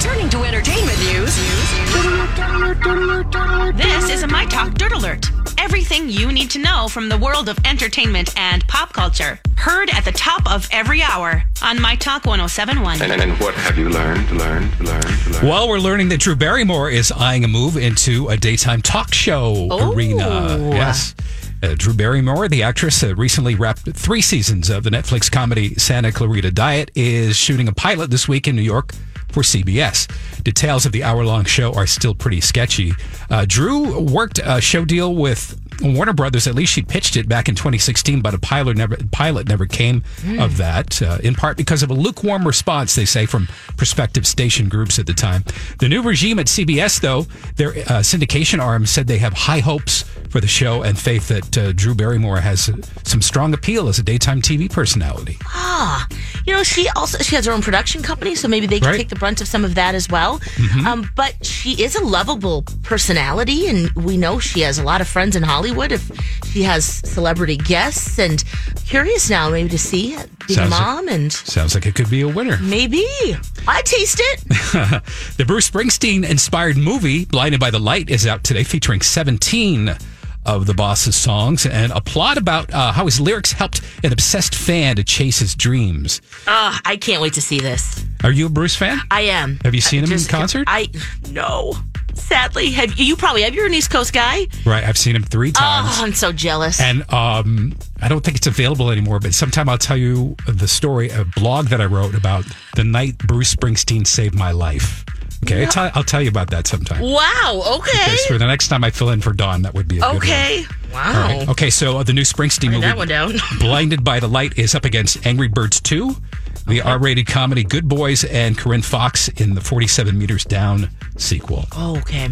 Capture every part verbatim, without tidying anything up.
Turning to entertainment news, this is a My Talk Dirt Alert. Everything you need to know from the world of entertainment and pop culture. Heard at the top of every hour on My Talk one oh seven point one. And, and, and what have you learned, learned, learned, learned? Well, we're learning that Drew Barrymore is eyeing a move into a daytime talk show oh. arena. Yes. Uh, Drew Barrymore, the actress, uh, recently wrapped three seasons of the Netflix comedy Santa Clarita Diet, is shooting a pilot this week in New York for C B S. Details of the hour-long show are still pretty sketchy. Uh, Drew worked a show deal with Warner Brothers. At least she pitched it back in twenty sixteen, but a pilot never pilot never came mm. of that, uh, in part because of a lukewarm response, they say, from prospective station groups at the time. The new regime at C B S, though, their uh, syndication arm said they have high hopes for the show and faith that uh, Drew Barrymore has some strong appeal as a daytime T V personality. Ah, you know, she also she has her own production company, so maybe they can right? take the brunt of some of that as well. Mm-hmm. Um, but she is a lovable personality, and we know she has a lot of friends in Hollywood. Hollywood, if she has celebrity guests, and curious now maybe to see Big sounds Mom. Like, and sounds like it could be a winner. Maybe. I taste it. The Bruce Springsteen-inspired movie, Blinded by the Light, is out today, featuring seventeen of the boss's songs, and a plot about uh, how his lyrics helped an obsessed fan to chase his dreams. Oh, I can't wait to see this. Are you a Bruce fan? I am. Have you seen I, him just, in concert? I No. Sadly, have you probably have you're an East Coast guy, right? I've seen him three times. Oh, I'm so jealous. And um, I don't think it's available anymore. But sometime I'll tell you the story, a blog that I wrote about the night Bruce Springsteen saved my life. Okay, no. t- I'll tell you about that sometime. Wow. Okay. Because for the next time I fill in for Dawn, that would be a okay. Good one. Wow. All right. Okay, so uh, the new Springsteen movie, that one down. Blinded by the Light, is up against Angry Birds two. The R-rated comedy Good Boys, and Corinne Fox in the forty-seven Meters Down sequel. Oh, okay.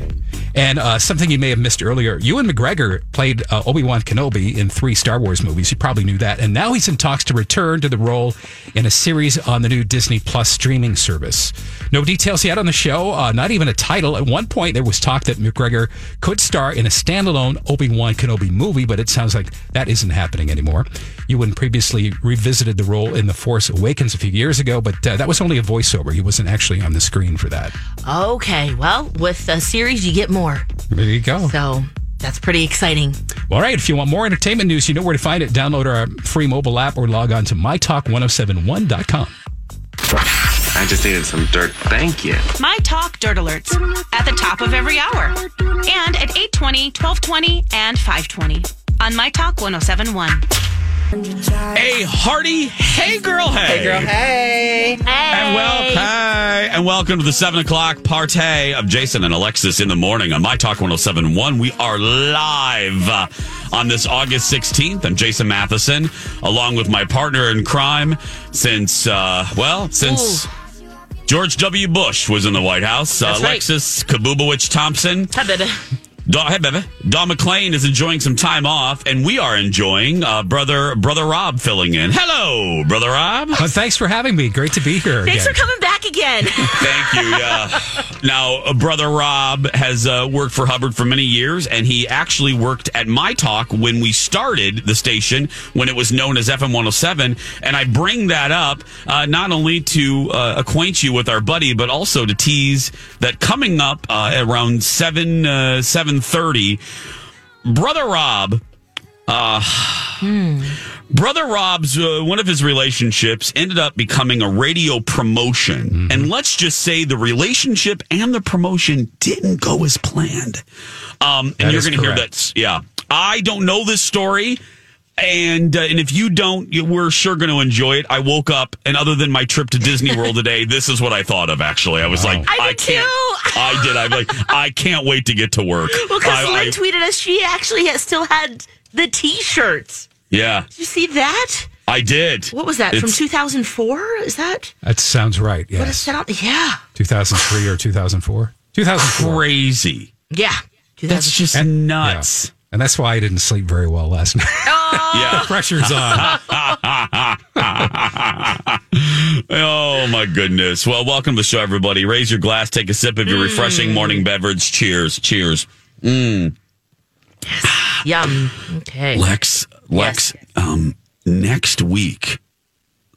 And uh, something you may have missed earlier, Ewan McGregor played uh, Obi-Wan Kenobi in three Star Wars movies. You probably knew that. And now he's in talks to return to the role in a series on the new Disney Plus streaming service. No details yet on the show, uh, not even a title. At one point, there was talk that McGregor could star in a standalone Obi-Wan Kenobi movie, but it sounds like that isn't happening anymore. Ewan previously revisited the role in The Force Awakens a few years ago, but uh, that was only a voiceover. He wasn't actually on the screen for that. Okay, well, with a series, you get more. There you go. So that's pretty exciting. All right, if you want more entertainment news, you know where to find it. Download our free mobile app or log on to my talk one oh seven one dot com. I just needed some dirt. Thank you. My Talk Dirt Alerts at the top of every hour and at eight twenty, twelve twenty, and five twenty on My Talk one oh seven point one. A hearty hey girl hey. Hey girl hey. Hey. And, well, hey. And welcome to the seven o'clock party of Jason and Alexis in the morning on My Talk one oh seven point one. We are live on this August sixteenth. I'm Jason Matheson, along with my partner in crime since, uh, well, since... Ooh. George W. Bush was in the White House. That's uh, right. Alexis Kabubowicz Thompson. Hi, baby. Don, hey, baby. Don McLean is enjoying some time off, and we are enjoying uh, brother brother Rob filling in. Hello, Brother Rob. Well, thanks for having me. Great to be here. Thanks again. For coming back again. Thank you. Yeah. Now, uh, Brother Rob has uh, worked for Hubbard for many years, and he actually worked at My Talk when we started the station, when it was known as F M one oh seven. And I bring that up uh, not only to uh, acquaint you with our buddy, but also to tease that coming up uh, around seven uh, seven thirty, Brother Rob Uh, hmm. Brother Rob's, uh, one of his relationships ended up becoming a radio promotion. Mm-hmm. And let's just say the relationship and the promotion didn't go as planned. Um, and that you're going to hear that. Yeah. I don't know this story. And uh, and if you don't, you, we're sure going to enjoy it. I woke up, and other than my trip to Disney World today, this is what I thought of. Actually, I was wow. like, I, I can't. Too. I did. I'm like, I can't wait to get to work. Well, because Lynn I, tweeted us, she actually has still had the T-shirts. Yeah. Did you see that? I did. What was that? It's, from two thousand four? Is that? That sounds right. Yes. What is that? Yeah. two thousand three or two thousand four? two thousand four. Crazy. Yeah. That's just and, nuts. Yeah. And that's why I didn't sleep very well last night. Oh. Yeah, the pressure's on. Oh, my goodness. Well, welcome to the show, everybody. Raise your glass, take a sip of your mm. refreshing morning beverage. Cheers. Cheers. Mmm. Yes. Yum. Okay. Lex, Lex, yes. um, next week,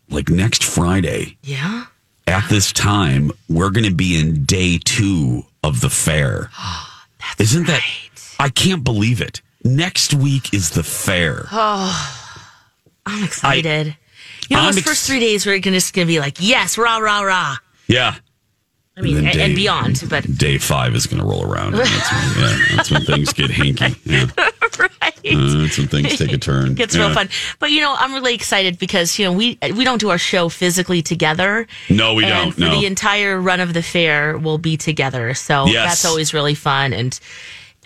like next Friday. Yeah. At this time, we're going to be in day two of the fair. Oh, that's Isn't right. that... I can't believe it. Next week is the fair. Oh, I'm excited. I, you know, I'm those ex- first three days we're just going to be like, yes, rah, rah, rah. Yeah. I mean, and, day, and beyond. But Day five is going to roll around. And that's, when, yeah, that's when things get hinky. Yeah. Right. Uh, that's when things take a turn. It gets yeah. real fun. But, you know, I'm really excited because, you know, we we don't do our show physically together. No, we and don't. For no. The entire run of the fair will be together. So yes. that's always really fun. And...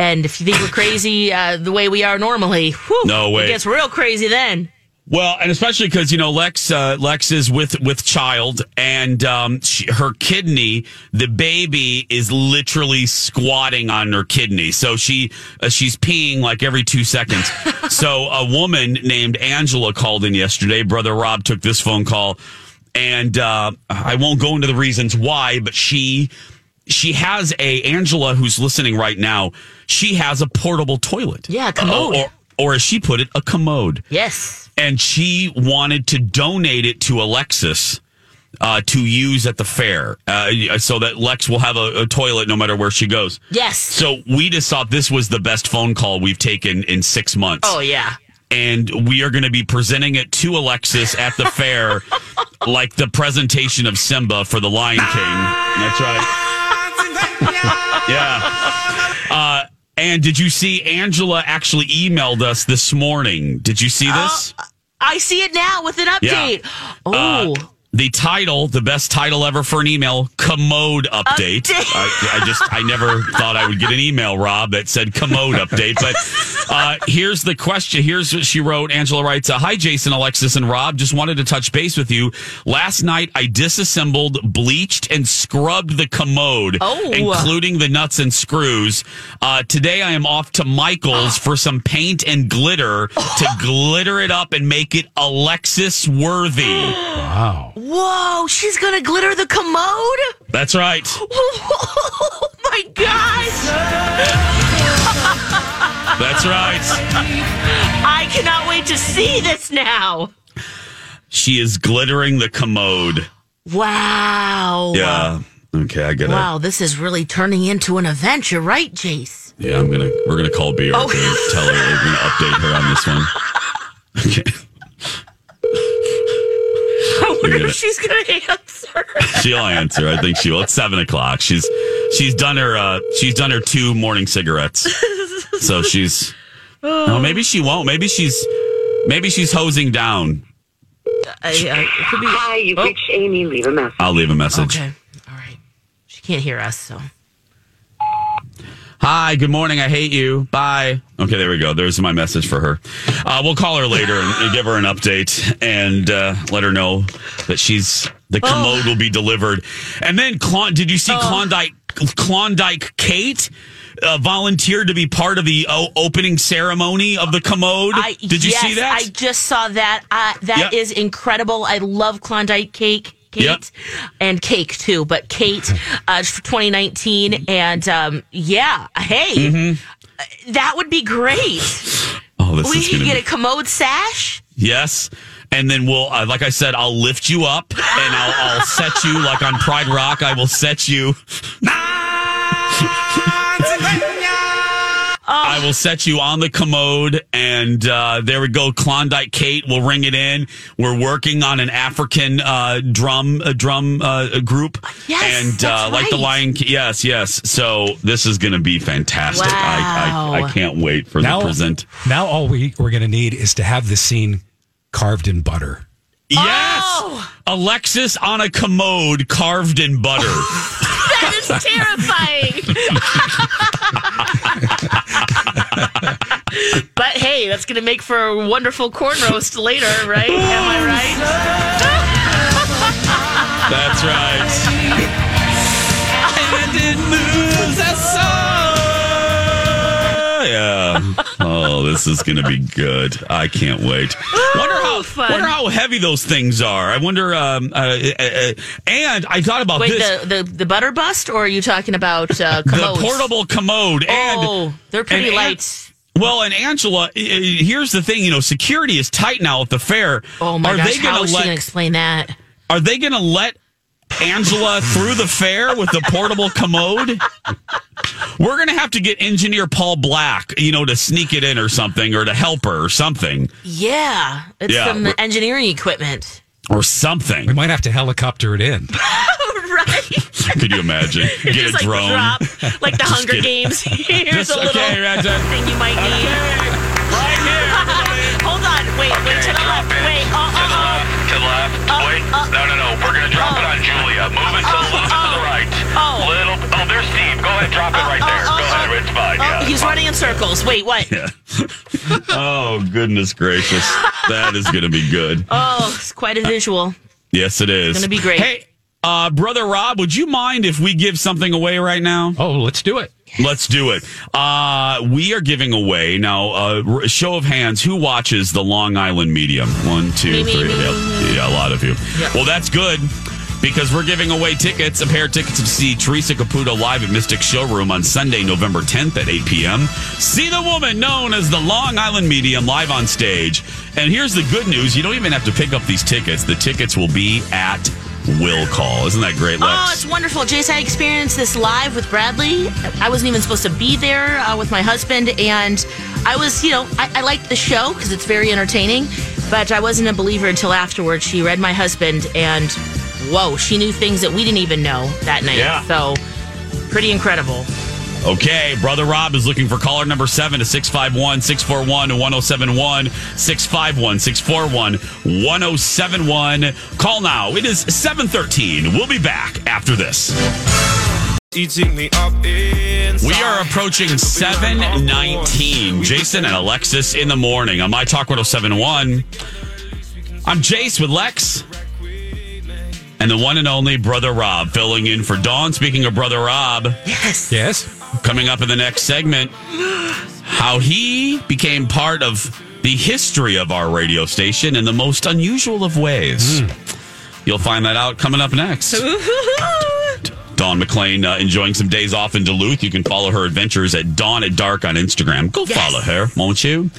And if you think we're crazy uh, the way we are normally, whew, no way. It gets real crazy then. Well, and especially because, you know, Lex uh, Lex is with, with child, and um, she, her kidney, the baby is literally squatting on her kidney. So she uh, she's peeing like every two seconds. So a woman named Angela called in yesterday. Brother Rob took this phone call, and uh, I won't go into the reasons why, but she... She has a, Angela, who's listening right now, she has a portable toilet. Yeah, a commode. Uh, or, or as she put it, a commode. Yes. And she wanted to donate it to Alexis uh, to use at the fair uh, so that Lex will have a, a toilet no matter where she goes. Yes. So we just thought this was the best phone call we've taken in six months. Oh, yeah. And we are going to be presenting it to Alexis at the fair like the presentation of Simba for the Lion King. That's right. Yeah. Uh, and did you see Angela actually emailed us this morning? Did you see this? Uh, I see it now with an update. Yeah. Oh. Uh, the title, the best title ever for an email, Commode Update. update. I, I just, I never thought I would get an email, Rob, that said Commode Update. But uh, here's the question. Here's what she wrote. Angela writes, uh, Hi, Jason, Alexis, and Rob. Just wanted to touch base with you. Last night, I disassembled, bleached, and scrubbed the commode, oh. including the nuts and screws. Uh, today, I am off to Michael's for some paint and glitter to glitter it up and make it Alexis-worthy. Wow. Whoa, she's going to glitter the commode? That's right. Oh, my gosh. That's right. I cannot wait to see this now. She is glittering the commode. Wow. Yeah. Okay, I get it. Wow, this is really turning into an event. You're right, Jace. Yeah, I'm gonna. we're going to call B R. Oh. and tell her we're going to update her on this one. Okay. I wonder if she's going to answer. She'll answer. I think she will. It's seven o'clock. She's she's done her uh, she's done her two morning cigarettes. So she's oh. no, maybe she won't. Maybe she's maybe she's hosing down. I, I, could be, Hi, you've oh. reached Amy. Leave a message. I'll leave a message. Okay, all right. She can't hear us, so. Hi, good morning. I hate you. Bye. Okay, there we go. There's my message for her. Uh, we'll call her later and, and give her an update and uh, let her know that she's the commode oh. will be delivered. And then, Cl- did you see oh. Klondike Klondike Kate uh, volunteered to be part of the o- opening ceremony of the commode? I, did you yes, see that? I just saw that. Uh, that yep. is incredible. I love Klondike Cake. Kate yep. and Cake too, but Kate uh, twenty nineteen and um, yeah, hey, mm-hmm. that would be great. Oh, this we is could get be... a commode sash. Yes, and then we'll, uh, like I said, I'll lift you up and I'll, I'll set you like on Pride Rock. I will set you. I will set you on the commode, and uh, there we go. Klondike Kate will ring it in. We're working on an African uh, drum uh, drum uh, group. Yes, and that's uh, like right. the Lion King. Yes, yes. So this is going to be fantastic. Wow. I, I, I can't wait for now, the present. Now all we, we're going to need is to have this scene carved in butter. Yes! Oh! Alexis on a commode carved in butter. That is terrifying. But hey, that's going to make for a wonderful corn roast later, right? Am I right? That's right. And it moves us all. Yeah. Oh, this is going to be good. I can't wait. Wonder how fun. Wonder how heavy those things are. I wonder. Um, uh, uh, uh, and I thought about wait, this. Wait, the, the, the butter bust, or are you talking about uh, commodes? The portable commode. And, oh, they're pretty and, light. And, well, and Angela, here's the thing. You know, security is tight now at the fair. Oh, my are gosh. They gonna how is let, she going to explain that? Are they going to let Angela through the fair with the portable commode? We're going to have to get engineer Paul Black, you know, to sneak it in or something, or to help her or something. Yeah. It's yeah. some engineering equipment. Or something. We might have to helicopter it in. Right. Could you imagine? Get just a like drone. Drop, like the Hunger get, Games. Here's just, a little okay, right thing you might need. Okay. Right here. Hold on. Wait, okay, wait, to the left. Wait. Uh, uh, to the left. To the left. Uh, wait. Uh, no, no, no. We're going to drop uh, it on Julia. Move it to the left to the right. Oh. Little, oh, there's Steve. Go ahead, drop it right uh, there. Uh, Go uh, ahead, it's fine. Uh, yeah, he's fine. Running in circles. Wait, what? Yeah. Oh, goodness gracious. That is going to be good. Oh, it's quite a visual. Uh, yes, it is. It's going to be great. Hey, uh, Brother Rob, would you mind if we give something away right now? Oh, let's do it. Yes. Let's do it. Uh, we are giving away, now, uh, show of hands, who watches the Long Island Medium? One, two, me, three. Me, me, yeah, me. Yeah, a lot of you. Yep. Well, that's good. Because we're giving away tickets, a pair of tickets to see Teresa Caputo live at Mystic Showroom on Sunday, November tenth at eight p.m. See the woman known as the Long Island Medium live on stage. And here's the good news. You don't even have to pick up these tickets. The tickets will be at will call. Isn't that great, Lex? Oh, it's wonderful. Jace, I experienced this live with Bradley. I wasn't even supposed to be there uh, with my husband. And I was, you know, I, I liked the show because it's very entertaining. But I wasn't a believer until afterwards. She read my husband and... whoa, she knew things that we didn't even know that night. Yeah. So, pretty incredible. Okay, Brother Rob is looking for caller number seven to six five one, six four one, one oh seven one, six five one, six four one, one oh seven one. Call now. It is seven thirteen. We'll be back after this. Eating me up inside. We are approaching seven nineteen. Jason and Alexis in the morning on My Talk one oh seven point one. I'm Jace with Lex. And the one and only Brother Rob filling in for Dawn. Speaking of Brother Rob. Yes. Yes. Coming up in the next segment, how he became part of the history of our radio station in the most unusual of ways. Mm. You'll find that out coming up next. Don McLean uh, enjoying some days off in Duluth. You can follow her adventures at Dawn at Dark on Instagram. Go yes. follow her, won't you?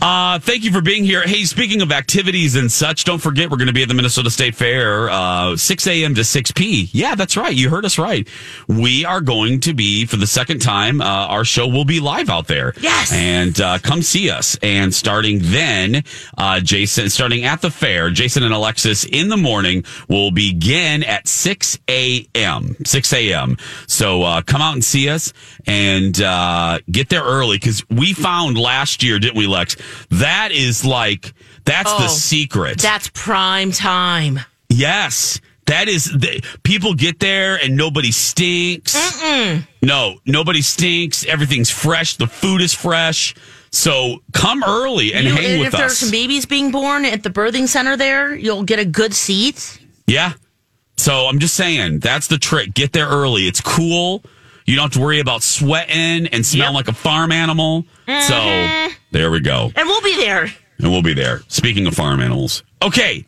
Uh, thank you for being here. Hey, speaking of activities and such, don't forget we're going to be at the Minnesota State Fair, uh, six a.m. to six p.m. Yeah, that's right. You heard us right. We are going to be, for the second time, uh, our show will be live out there. Yes. And uh, come see us. And starting then, uh, Jason, starting at the fair, Jason and Alexis in the morning will begin at six a.m. six a.m. So uh, come out and see us and uh, get there early, because we found last year, didn't we, Lex? That is like, that's oh, the secret. That's prime time. Yes. That is, the, people get there and nobody stinks. Mm-mm. No, nobody stinks. Everything's fresh. The food is fresh. So come early and you, hang and with us. If there us. Are some babies being born at the birthing center there, you'll get a good seat. Yeah. So I'm just saying, that's the trick. Get there early. It's cool. You don't have to worry about sweating and smelling yep. like a farm animal. Mm-hmm. So there we go. And we'll be there. And we'll be there. Speaking of farm animals. Okay.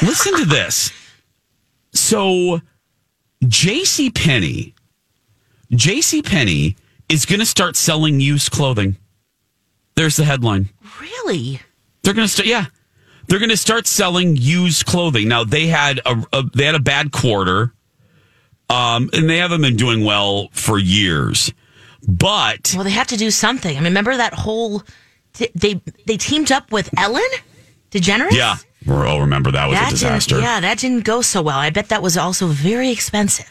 Listen to this. So JCPenney, JCPenney is going to start selling used clothing. There's the headline. Really? They're going to start, yeah. They're going to start selling used clothing. Now, they had a, a they had a bad quarter. Um, and they haven't been doing well for years. But well, they have to do something. I mean, remember that whole th- they they teamed up with Ellen DeGeneres. Yeah, oh, remember that was that a disaster. Yeah, that didn't go so well. I bet that was also very expensive.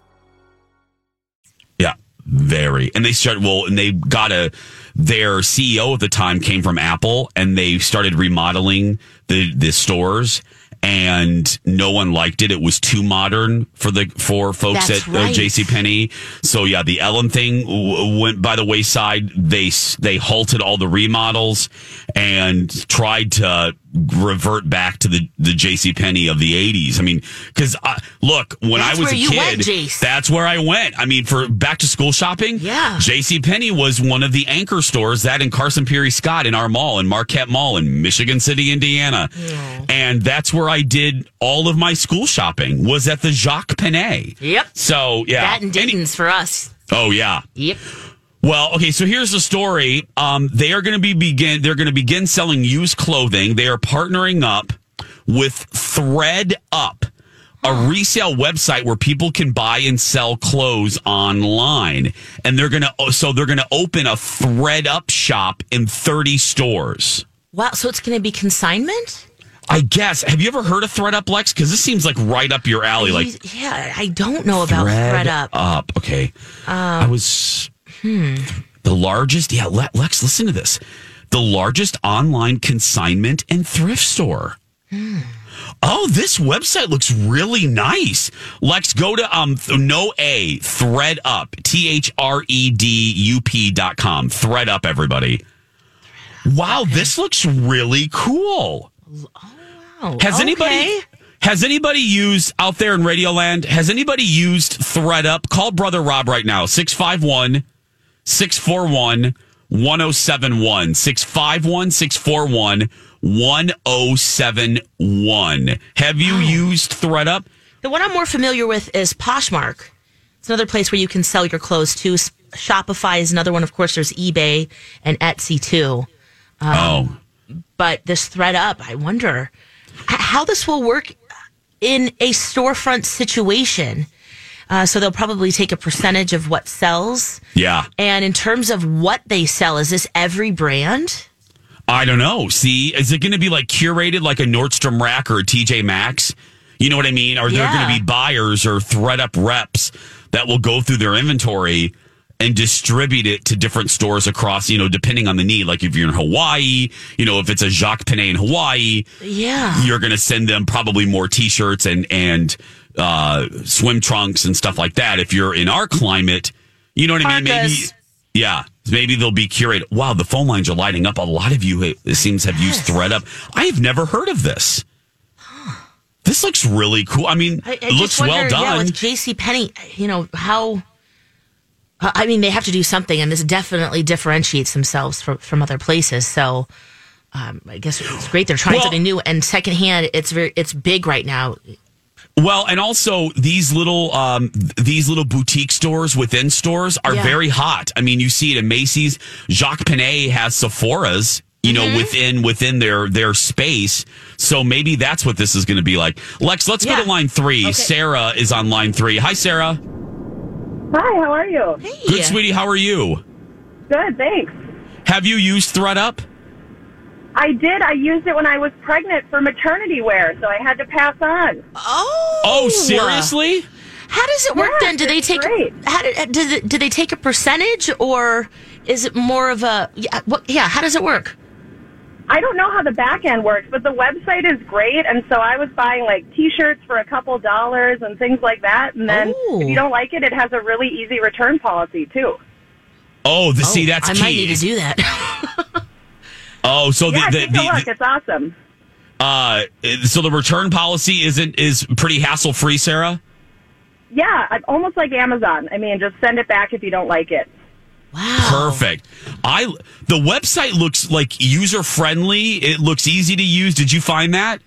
Very. And they started, well, and they got a, their C E O at the time came from Apple, and they started remodeling the, the stores, and no one liked it. It was too modern for the, for folks That's at right. uh, JCPenney. So yeah, the Ellen thing w- went by the wayside. They, they halted all the remodels and tried to revert back to the, the JCPenney of the eighties. I mean, because look, when that's I was a kid, went, that's where I went. I mean, for back to school shopping, yeah. JCPenney was one of the anchor stores, that in Carson Peary Scott, in our mall, in Marquette Mall, in Michigan City, Indiana. Yeah. And that's where I did all of my school shopping, was at the Jacques Penney. Yep. So, yeah. That and Dayton's for us. Oh, yeah. Yep. Well, okay, so here's the story. Um, they are going to be begin. They're going to begin selling used clothing. They are partnering up with ThredUp, a resale website where people can buy and sell clothes online. And they're going to so they're going to open a ThredUp shop in thirty stores. Wow! So it's going to be consignment? I guess. Have you ever heard of ThredUp, Lex? Because this seems like right up your alley. Like, yeah, I don't know about ThredUp. Up, okay. Um, I was. Hmm. The largest, yeah, Lex, listen to this. The largest online consignment and thrift store. Hmm. Oh, this website looks really nice. Lex, go to um no a ThredUp, T H R E D U P dot com. ThredUp, everybody. Wow, okay. This looks really cool. Oh, wow. Has okay. anybody Has anybody used, out there in Radio Land, has anybody used ThredUp? Call Brother Rob right now, six five one six four one one oh seven one six five one, six four one, one oh seven one. Have you wow. used ThredUp? The one I'm more familiar with is Poshmark. It's another place where you can sell your clothes to. Shopify is another one. Of course, there's eBay and Etsy too. Um, oh. But this ThredUp, I wonder how this will work in a storefront situation. Uh, so they'll probably take a percentage of what sells. Yeah. And in terms of what they sell, is this every brand? I don't know. See, is it going to be like curated like a Nordstrom Rack or a T J Maxx? You know what I mean? Are yeah. there going to be buyers or ThredUp reps that will go through their inventory and distribute it to different stores across, you know, depending on the need. Like if you're in Hawaii, you know, if it's a Jacques Penney in Hawaii, yeah, you're going to send them probably more T-shirts and and uh, swim trunks and stuff like that. If you're in our climate, you know what Parkas. I mean? Maybe, yeah, maybe they'll be curated. Wow, the phone lines are lighting up. A lot of you, it seems, have yes. used ThredUp. I have never heard of this. This looks really cool. I mean, I, I it looks wonder, well done. Yeah, with JCPenney, you know, how... I mean, they have to do something, and this definitely differentiates themselves from, from other places. So, um, I guess it's great they're trying well, something new. And secondhand, it's very it's big right now. Well, and also these little um, these little boutique stores within stores are yeah. very hot. I mean, you see it in Macy's. Jacques Penney has Sephora's, you mm-hmm. know, within within their their space. So maybe that's what this is going to be like. Lex, let's yeah. go to line three. Okay. Sarah is on line three. Hi, Sarah. Hi, how are you? Hey. Good, sweetie. How are you? Good, thanks. Have you used ThredUp? I did. I used it when I was pregnant for maternity wear, so I had to pass on. Oh. Oh, seriously? How does it work yeah, then? Do they take? Great. How do, do they take a percentage, or Is it more of a, yeah, what, yeah, how does it work? I don't know how the back end works, but the website is great. And so I was buying like T-shirts for a couple dollars and things like that. And then Ooh. If you don't like it, it has a really easy return policy too. Oh, the, oh see, that's I key. I might need to do that. oh, so yeah, the, the, take a the, look. The, it's awesome. Uh, so the return policy isn't is pretty hassle free, Sarah? Yeah, I'm almost like Amazon. I mean, just send it back if you don't like it. Wow. Perfect. I the website looks like user friendly. It looks easy to use. Did you find that?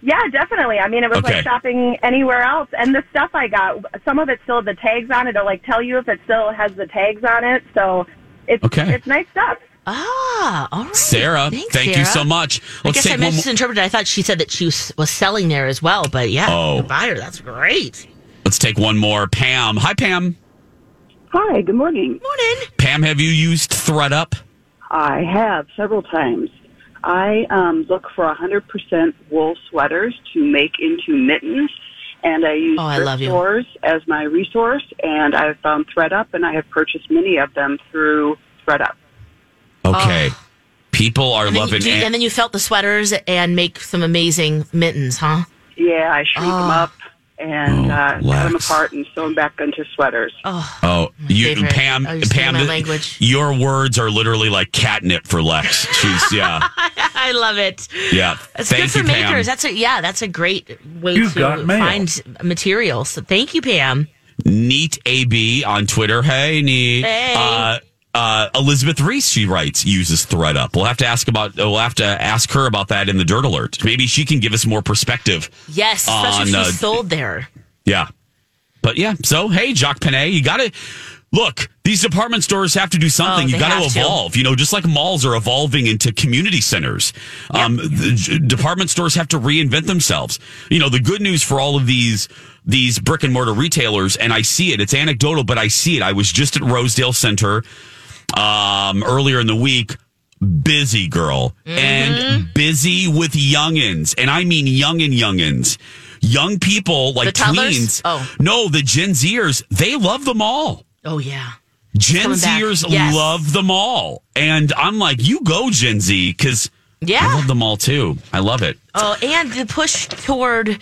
Yeah, definitely. I mean, it was okay. like shopping anywhere else. And the stuff I got, some of it still had the tags on it. It'll like tell you if it still has the tags on it. So it's okay. it's nice stuff. Ah, all right. Sarah, Thanks, thank Sarah. you so much. Let's I guess I misinterpreted. I thought she said that she was selling there as well. But yeah, oh. the buyer, that's great. Let's take one more. Pam. Hi, Pam. Hi, good morning. Morning. Pam, have you used ThredUp? I have several times. I um, look for one hundred percent wool sweaters to make into mittens, and I use oh, thrift stores as my resource, and I've found ThredUp, and I have purchased many of them through ThredUp. Okay. Oh. People are and loving it. And then you felt the sweaters and make some amazing mittens, huh? Yeah, I shrink oh. them up. And oh, uh, cut them apart and sew them back into sweaters. Oh, oh you, Pam, oh, Pam, the, your words are literally like catnip for Lex. She's yeah, I love it. Yeah, it's thank good for you, makers. Pam. That's a yeah, that's a great way You've to find material. So thank you, Pam. Neat A B on Twitter. Hey, Neat. Hey. Uh, Uh, Elizabeth Reese, she writes, uses ThredUp. We'll have to ask about. We'll have to ask her about that in the Dirt Alert. Maybe she can give us more perspective. Yes, on, especially if she's uh, sold there. Yeah, but yeah. So hey, Jacques Panay, you got to look. These department stores have to do something. Oh, you got to evolve. You know, just like malls are evolving into community centers. Yep. Um, the department stores have to reinvent themselves. You know, the good news for all of these. these brick and mortar retailers, and I see it. It's anecdotal, but I see it. I was just at Rosedale Center um, earlier in the week. Busy, girl. Mm-hmm. And busy with youngins. And I mean youngin' youngins. Young people, like tweens. Oh. No, the Gen Zers, they love them all. Oh, yeah. Gen Zers yes. love them all. And I'm like, you go, Gen Z, because yeah. I love them all, too. I love it. Oh, and the push toward...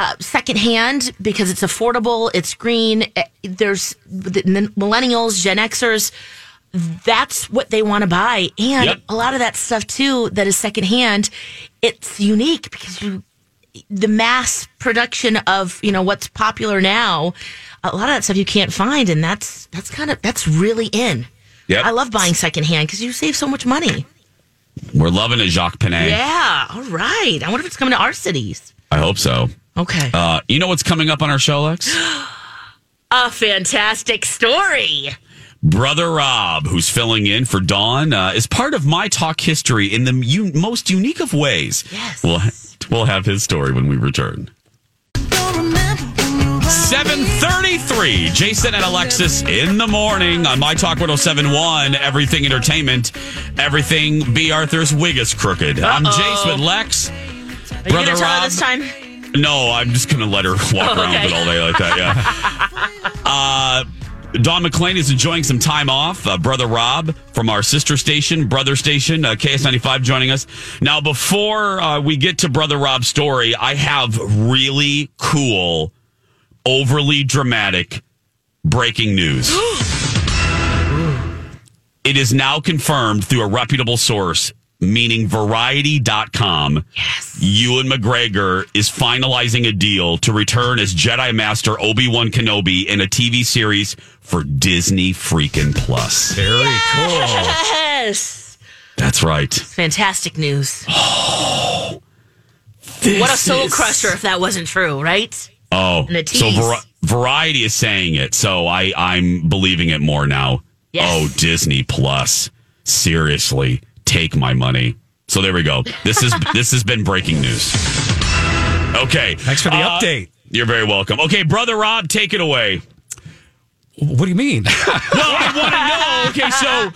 Uh, secondhand because it's affordable, it's green. There's the millennials, Gen Xers. That's what they want to buy, and yep. a lot of that stuff too that is secondhand. It's unique because you, the mass production of you know what's popular now. A lot of that stuff you can't find, and that's that's kind of that's really in. Yep. I love buying secondhand because you save so much money. We're loving it, Jacques Panay. Yeah, all right. I wonder if it's coming to our cities. I hope so. Okay. Uh, you know what's coming up on our show, Lex? A fantastic story. Brother Rob, who's filling in for Dawn, uh, is part of My Talk history in the u- most unique of ways. Yes. We'll, ha- we'll have his story when we return. seven thirty-three, Jason and Alexis in the morning on My Talk one oh seven point one, Everything Entertainment, Everything B. Arthur's Wig is Crooked. Uh-oh. I'm Jason with Lex. Are Brother you Rob. This time? No, I'm just going to let her walk oh, around okay. with it all day like that, yeah. uh, Don McLean is enjoying some time off. Uh, Brother Rob from our sister station, Brother Station, uh, K S ninety-five joining us. Now, before uh, we get to Brother Rob's story, I have really cool, overly dramatic breaking news. It is now confirmed through a reputable source. Meaning Variety dot com, yes. Ewan McGregor is finalizing a deal to return as Jedi Master Obi-Wan Kenobi in a T V series for Disney freaking Plus. Very yes! cool. That's right. Fantastic news. Oh, what a soul is... crusher if that wasn't true, right? Oh, so Var- Variety is saying it, so I, I'm believing it more now. Yes. Oh, Disney Plus. Seriously. Take my money. So there we go. This is this has been breaking news. Okay. Thanks for the uh, update. You're very welcome. Okay, Brother Rob, take it away. What do you mean? Well, I want to know. Okay, so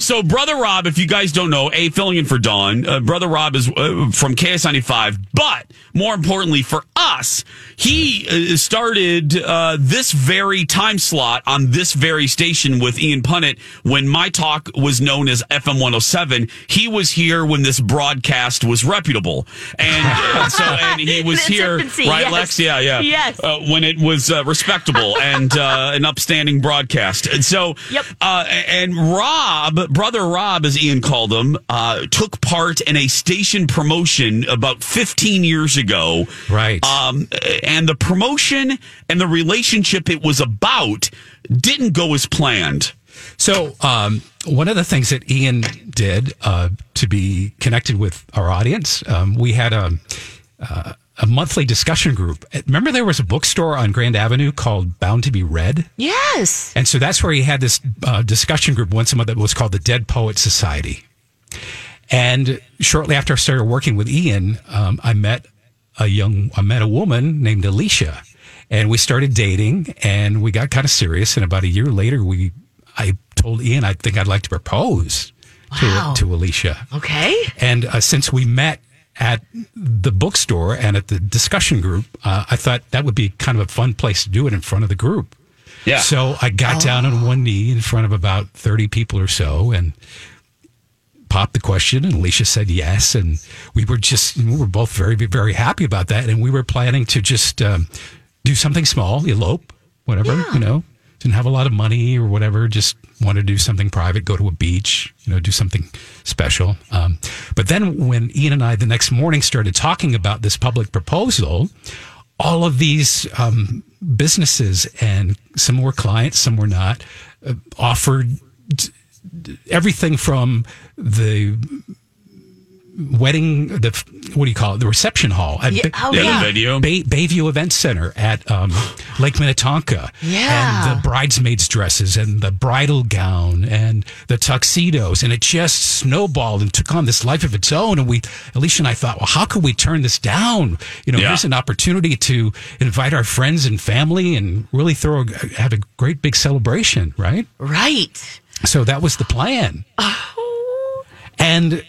So, Brother Rob, if you guys don't know, A, filling in for Dawn, uh, Brother Rob is uh, from K S ninety-five, but more importantly for us, he uh, started uh, this very time slot on this very station with Ian Punnett when My Talk was known as F M one oh seven. He was here when this broadcast was reputable. And uh, so, and he was here, right, yes. Lex? Yeah, yeah. Yes. Uh, when it was uh, respectable and uh, an upstanding broadcast. And so, yep. uh, and Rob... Brother Rob, as Ian called him, uh, took part in a station promotion about fifteen years ago. Right. Um, and the promotion and the relationship it was about didn't go as planned. So um, one of the things that Ian did uh, to be connected with our audience, um, we had a, uh, a monthly discussion group. Remember there was a bookstore on Grand Avenue called Bound to be Read? Yes. And so that's where he had this uh, discussion group once a month that was called the Dead Poets Society. And shortly after I started working with Ian, um, I met a young, I met a woman named Alicia, and we started dating and we got kind of serious. And about a year later, we, I told Ian, I think I'd like to propose wow. to, to Alicia. Okay. And uh, since we met at the bookstore and at the discussion group, uh, I thought that would be kind of a fun place to do it in front of the group. Yeah. So I got oh. down on one knee in front of about thirty people or so and popped the question, and Alicia said yes. And we were just, we were both very, very happy about that. And we were planning to just um, do something small, elope, whatever, yeah. you know, didn't have a lot of money or whatever, just wanted to do something private, go to a beach, you know, do something special. Um, but then when Ian and I the next morning started talking about this public proposal, all of these um, businesses, and some were clients, some were not, uh, offered t- t- everything from the wedding, the, what do you call it, the reception hall at yeah, ba- oh, yeah. Bayview. Bay, Bayview Event Center at um, Lake Minnetonka. Yeah. And the bridesmaids' dresses and the bridal gown and the tuxedos. And it just snowballed and took on this life of its own. And we, Alicia and I thought, well, how could we turn this down? You know, yeah. here's an opportunity to invite our friends and family and really throw, a, have a great big celebration, right? Right. So that was the plan. Oh. And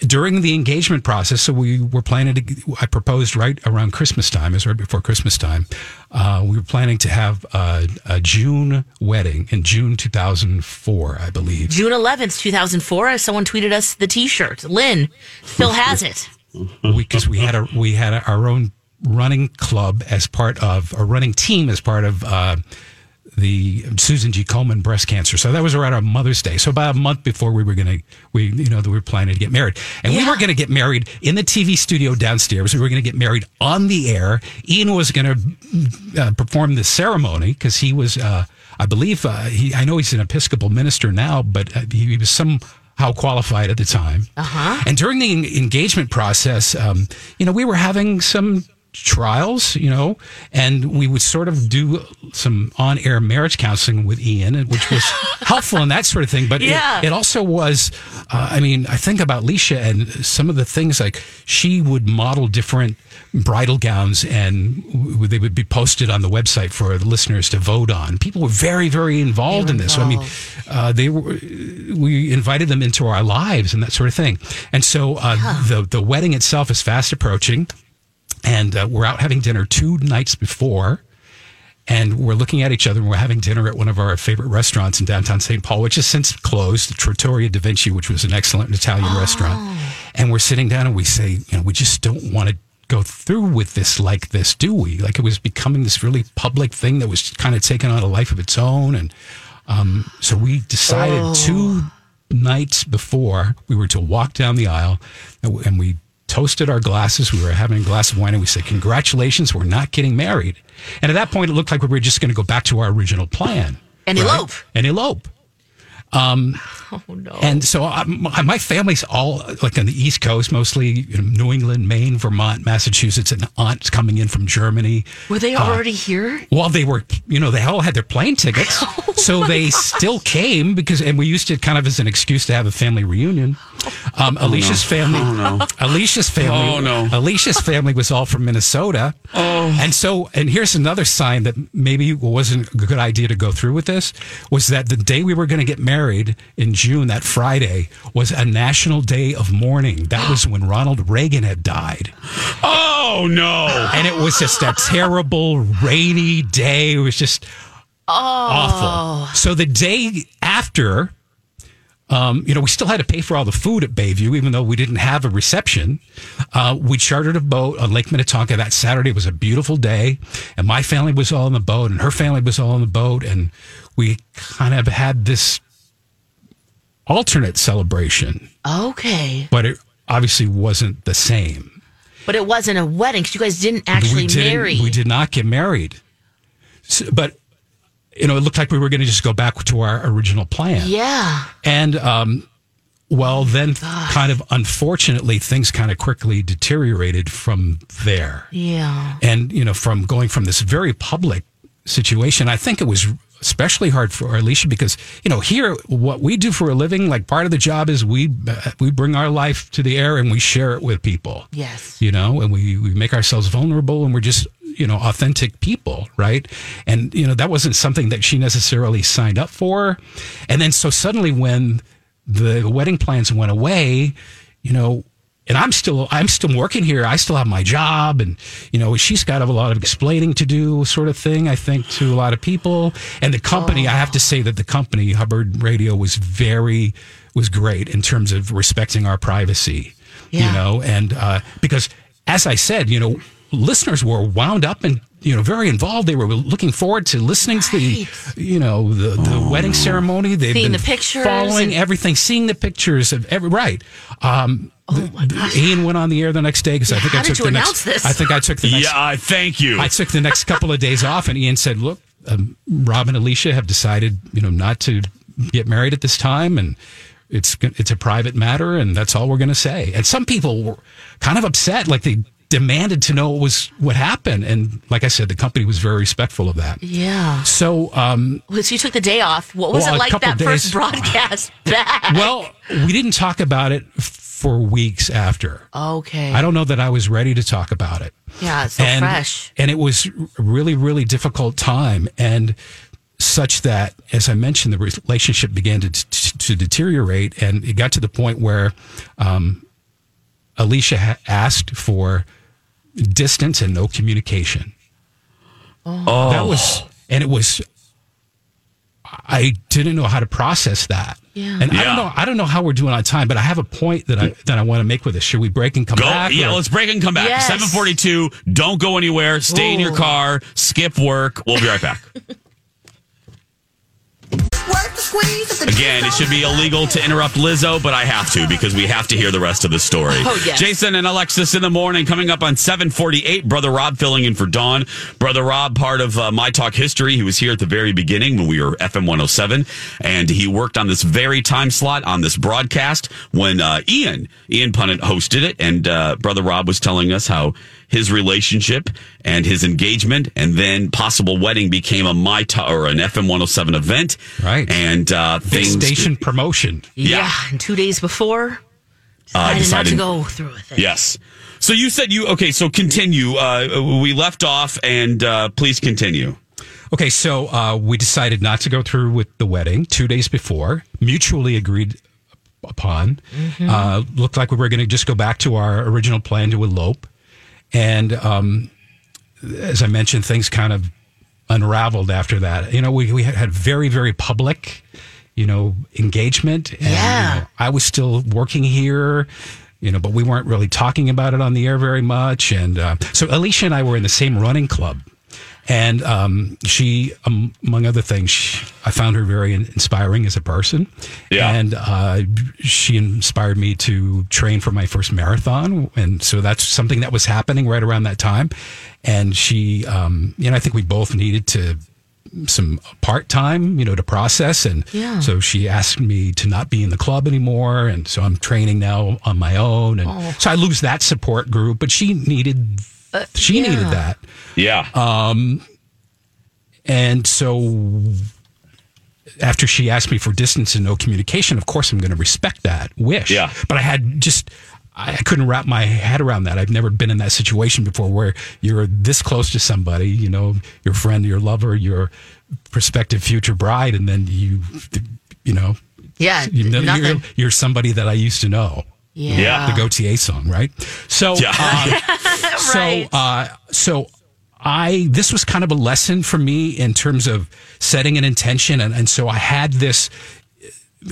during the engagement process, so we were planning to, I proposed right around Christmas time, it was right before Christmas time, uh, we were planning to have a, a June wedding in June two thousand four, I believe. June eleventh, two thousand four, someone tweeted us the t-shirt. Lynn still has it. Because we, we had, a, we had a, our own running club as part of, a running team as part of uh, the Susan G. Komen breast cancer. So that was around our Mother's Day. So about a month before we were going to, we, you know, we were planning to get married. And yeah. we were going to get married in the T V studio downstairs. We were going to get married on the air. Ian was going to uh, perform the ceremony because he was, uh, I believe, uh, he, I know he's an Episcopal minister now, but uh, he, he was somehow qualified at the time. Uh-huh. And during the en- engagement process, um, you know, we were having some trials, you know, and we would sort of do some on-air marriage counseling with Ian, which was helpful and that sort of thing. But yeah. it, it also was, uh, I mean, I think about Alicia and some of the things, like she would model different bridal gowns and w- they would be posted on the website for the listeners to vote on. People were very, very involved in this. Involved. So, I mean, uh, they were, we invited them into our lives and that sort of thing. And so uh, yeah. the, the wedding itself is fast approaching. And uh, we're out having dinner two nights before, and we're looking at each other, and we're having dinner at one of our favorite restaurants in downtown Saint Paul, which has since closed, the Trattoria Da Vinci, which was an excellent Italian oh. restaurant. And we're sitting down, and we say, you know, we just don't want to go through with this like this, do we? Like, it was becoming this really public thing that was kind of taking on a life of its own. And um, so we decided oh. two nights before we were to walk down the aisle, and we toasted our glasses. We were having a glass of wine, and we said, congratulations, we're not getting married. And at that point, it looked like we were just going to go back to our original plan. And right? elope. And elope. Um, oh, no. And so I, my family's all like on the East Coast, mostly, you know, New England, Maine, Vermont, Massachusetts, and aunts coming in from Germany. Were they already uh, here? Well, they were, you know, they all had their plane tickets. oh, so they gosh. still came because, and we used it kind of as an excuse to have a family reunion. Um, Alicia's oh, no. family. Oh, no. Alicia's family. Oh, no. Alicia's family was all from Minnesota. Oh. And so, and here's another sign that maybe it wasn't a good idea to go through with this, was that the day we were going to get married in June, that Friday, was a national day of mourning. That was when Ronald Reagan had died. Oh, no. And it was just a terrible, rainy day. It was just oh. awful. So the day after... Um, you know, we still had to pay for all the food at Bayview, even though we didn't have a reception. Uh, we chartered a boat on Lake Minnetonka that Saturday. It was a beautiful day. And my family was all on the boat, and her family was all on the boat. And we kind of had this alternate celebration. Okay. But it obviously wasn't the same. But it wasn't a wedding because you guys didn't actually we didn't, marry. We did not get married. So, but... You know, it looked like we were going to just go back to our original plan. Yeah. And, um, well, then Gosh. kind of unfortunately, things kind of quickly deteriorated from there. Yeah. And, you know, from going from this very public situation, I think it was especially hard for Alicia because, you know, here, what we do for a living, like part of the job is we we bring our life to the air and we share it with people. Yes. You know, and we, we make ourselves vulnerable and we're just... you know, authentic people, right? And, you know, that wasn't something that she necessarily signed up for. And then so suddenly when the wedding plans went away, you know, and I'm still, I'm still working here. I still have my job. And, you know, she's got a lot of explaining to do sort of thing, I think, to a lot of people. And the company, oh. I have to say that the company, Hubbard Radio, was very, was great in terms of respecting our privacy, yeah. you know, and uh, because as I said, you know, listeners were wound up and, you know, very involved. They were looking forward to listening right. to the, you know, the, the oh. wedding ceremony. They've seeing been the pictures following and- everything, seeing the pictures of every, right. Um, oh my the, gosh. Ian went on the air the next day because yeah, I think I took the next, this? I think I took the next, yeah, uh, thank you. I took the next couple of days off and Ian said, look, um, Rob and Alicia have decided, you know, not to get married at this time. And it's, it's a private matter and that's all we're going to say. And some people were kind of upset. Like they, demanded to know what was what happened, and like I said, the company was very respectful of that. Yeah. So, um, well, so you took the day off. What was well, it like that days, first broadcast back? Well, we didn't talk about it for weeks after. Okay. I don't know that I was ready to talk about it. Yeah, it's so and, fresh, and it was a really, really difficult time, and such that, as I mentioned, the relationship began to to, to deteriorate, and it got to the point where um, Alicia ha- asked for. Distance and no communication. Oh, that was, and it was. I didn't know how to process that. Yeah, and yeah. I don't know. I don't know how we're doing on time, but I have a point that I that I want to make with this. Should we break and come go, back? Yeah, or? Let's break and come back. Yes. Seven forty-two. Don't go anywhere. Stay Ooh. in your car. Skip work. We'll be right back. Again, it should be illegal to interrupt Lizzo, but I have to because we have to hear the rest of the story. Oh, yes. Jason and Alexis in the morning coming up on seven forty-eight. Brother Rob filling in for Dawn. Brother Rob, part of uh, My Talk history. He was here at the very beginning when we were F M one oh seven, and he worked on this very time slot on this broadcast when uh, Ian, Ian Punnett hosted it, and uh, Brother Rob was telling us how his relationship and his engagement and then possible wedding became a My Talk or an F M one oh seven event. Right. And uh, things. Station promotion. Yeah. yeah. And two days before, decided, uh, decided not to go through with it. Yes. So you said you, okay, so continue. Uh, we left off and uh, please continue. Okay, so uh, we decided not to go through with the wedding two days before, mutually agreed upon. Mm-hmm. Uh, looked like we were going to just go back to our original plan to elope. And um, as I mentioned, things kind of unraveled after that. You know, we, we had very, very public, you know, engagement. And, yeah. You know, I was still working here, you know, but we weren't really talking about it on the air very much. And uh, so Alicia and I were in the same running club. And um, she, um, among other things, she, I found her very in- inspiring as a person. Yeah. And uh, she inspired me to train for my first marathon. And so that's something that was happening right around that time. And she, um, you know, I think we both needed to some part-time, you know, to process. And yeah. so she asked me to not be in the club anymore. And so I'm training now on my own. And oh. so I lose that support group, but she needed Uh, she yeah. needed that. Yeah. Um, and so after she asked me for distance and no communication, of course I'm going to respect that wish. Yeah. But I had just, I couldn't wrap my head around that. I've never been in that situation before where you're this close to somebody, you know, your friend, your lover, your prospective future bride, and then you, you know, yeah, you know, you're, you're somebody that I used to know. Yeah. yeah. The Gautier song, right? So, yeah. uh, right. so, uh, so I, this was kind of a lesson for me in terms of setting an intention. And, and so I had this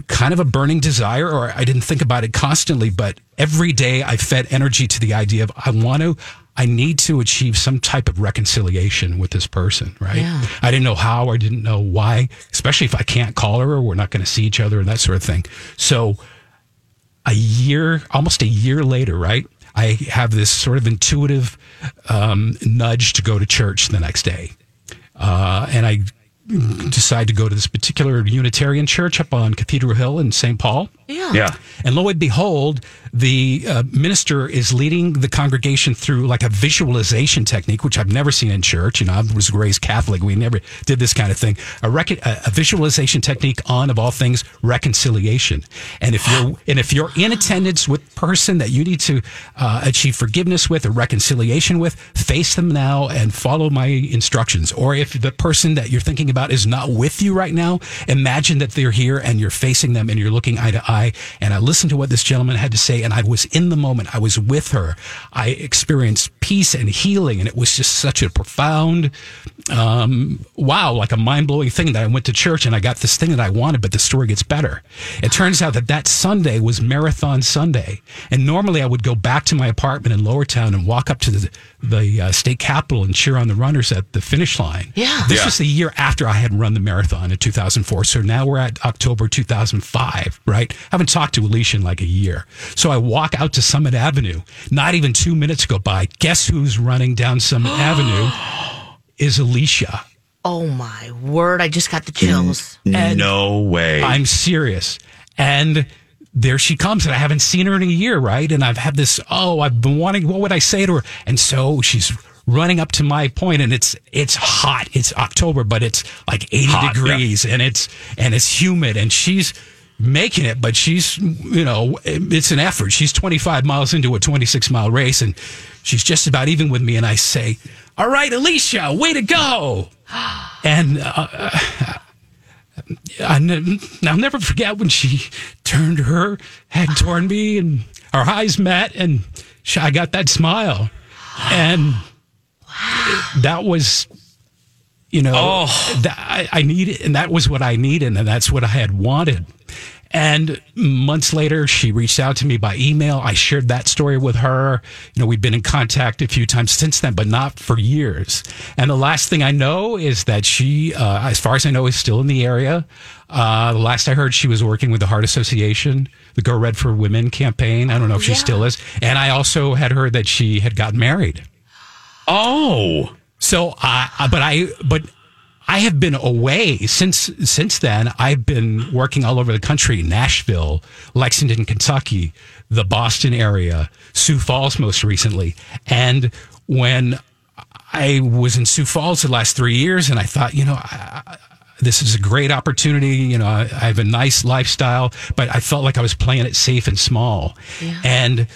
kind of a burning desire, or I didn't think about it constantly, but every day I fed energy to the idea of I want to, I need to achieve some type of reconciliation with this person, right? Yeah. I didn't know how, I didn't know why, especially if I can't call her or we're not going to see each other and that sort of thing. So a year, almost a year later, right? I have this sort of intuitive um, nudge to go to church the next day. Uh, and I decide to go to this particular Unitarian church up on Cathedral Hill in Saint Paul. Yeah. yeah. And lo and behold, the uh, minister is leading the congregation through like a visualization technique, which I've never seen in church. You know, I was raised Catholic. We never did this kind of thing. A, rec- a visualization technique on, of all things, reconciliation. And if you're and if you're in attendance with a person that you need to uh, achieve forgiveness with or reconciliation with, face them now and follow my instructions. Or if the person that you're thinking about is not with you right now, imagine that they're here and you're facing them and you're looking eye to eye. And I listened to what this gentleman had to say, and I was in the moment. I was with her. I experienced peace and healing, and it was just such a profound, um, wow, like a mind-blowing thing that I went to church and I got this thing that I wanted, but the story gets better. It turns out that that Sunday was Marathon Sunday, and normally I would go back to my apartment in Lower Town and walk up to the, the uh, state capitol and cheer on the runners at the finish line. Yeah, This yeah. was the year after I had run the marathon in two thousand four, so now we're at October two thousand five, right? I haven't talked to Alicia in like a year. So I walk out to Summit Avenue. Not even two minutes go by. Guess who's running down Summit Avenue is Alicia. Oh, my word. I just got the chills. And no way. I'm serious. And there she comes, and I haven't seen her in a year, right? And I've had this, oh, I've been wanting, what would I say to her? And so she's running up to my point, and it's it's hot. It's October, but it's like eighty hot, degrees, yeah. and it's and it's humid, and she's making it, but she's, you know, it's an effort. She's twenty-five miles into a twenty-six mile race, and she's just about even with me. And I say, all right, Alicia, way to go. And uh, I'll never forget when she turned her head toward me and our eyes met, and I got that smile. And wow. that was, you know, oh. that I, I needed, and that was what I needed, and that's what I had wanted. And months later, she reached out to me by email. I shared that story with her. You know, we've been in contact a few times since then, but not for years. And the last thing I know is that she, uh, as far as I know, is still in the area. Uh, the last I heard, she was working with the Heart Association, the Go Red for Women campaign. I don't know if she yeah. still is. And I also had heard that she had gotten married. Oh, so I, but I, but. I have been away since since then. I've been working all over the country, Nashville, Lexington, Kentucky, the Boston area, Sioux Falls most recently. And when I was in Sioux Falls the last three years, and I thought, you know, I, I, this is a great opportunity. You know, I, I have a nice lifestyle, but I felt like I was playing it safe and small. Yeah. And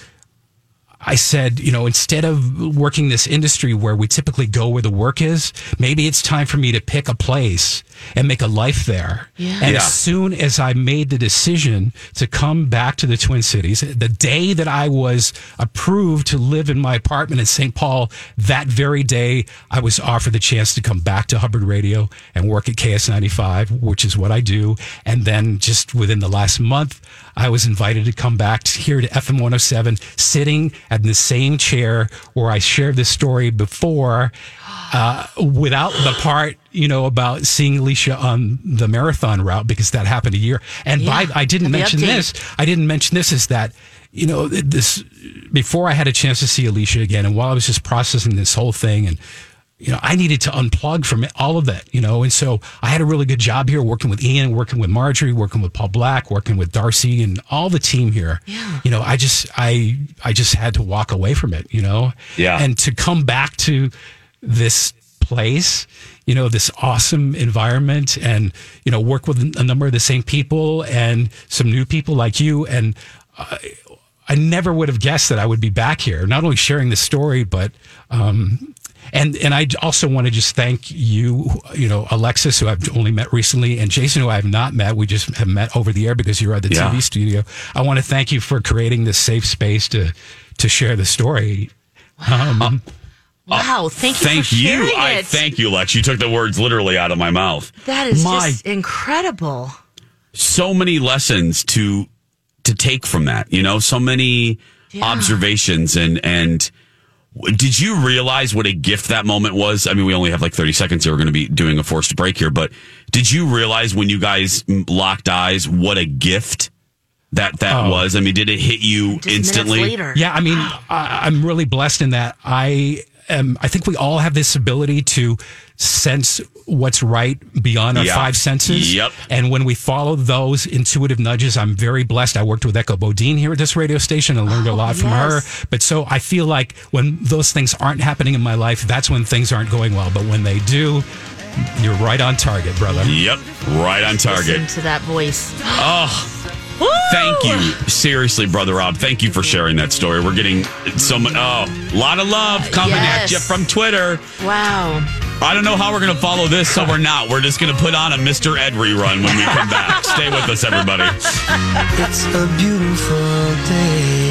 I said, you know, instead of working this industry where we typically go where the work is, maybe it's time for me to pick a place and make a life there. Yeah. And yeah. as soon as I made the decision to come back to the Twin Cities, the day that I was approved to live in my apartment in Saint Paul, that very day I was offered the chance to come back to Hubbard Radio and work at K S ninety-five, which is what I do. And then just within the last month, I was invited to come back to, here to F M one oh seven, sitting at the same chair where I shared this story before, uh, without the part, you know, about seeing Alicia on the marathon route, because that happened a year. And yeah. by, I didn't the mention update. this. I didn't mention this is that, you know, this before I had a chance to see Alicia again. And while I was just processing this whole thing, and, you know, I needed to unplug from it, all of that, you know. And so I had a really good job here working with Ian, working with Marjorie, working with Paul Black, working with Darcy and all the team here. Yeah. You know, I just, I, I just had to walk away from it, you know. Yeah. And to come back to this place you know, this awesome environment and, you know, work with a number of the same people and some new people like you. And uh, I never would have guessed that I would be back here, not only sharing this story, but, um, and, and I also want to just thank you, you know, Alexis, who I've only met recently, and Jason, who I have not met. We just have met over the air because you're at the yeah. T V studio. I want to thank you for creating this safe space to, to share the story. Wow. Um, Wow, thank you. Thank for you. It. I thank you, Lex. You took the words literally out of my mouth. That is my, just incredible. So many lessons to to take from that, you know, so many yeah. observations and and did you realize what a gift that moment was? I mean, we only have like thirty seconds here. We're going to be doing a forced break here, but did you realize when you guys locked eyes what a gift That that oh. was. I mean, did it hit you just instantly? Yeah, I mean, I, I'm really blessed in that I am. I think we all have this ability to sense what's right beyond our yep. five senses. Yep. And when we follow those intuitive nudges, I'm very blessed. I worked with Echo Bodine here at this radio station and learned oh, a lot yes. from her. But so I feel like when those things aren't happening in my life, that's when things aren't going well. But when they do, you're right on target, brother. Yep, right on target. Listen to that voice. Oh. Woo! Thank you. Seriously, Brother Rob, thank you for sharing that story. We're getting so much. Oh, a lot of love coming yes. at you from Twitter. Wow. I don't know how we're going to follow this, so we're not. We're just going to put on a Mister Ed rerun when we come back. Stay with us, everybody. It's a beautiful day.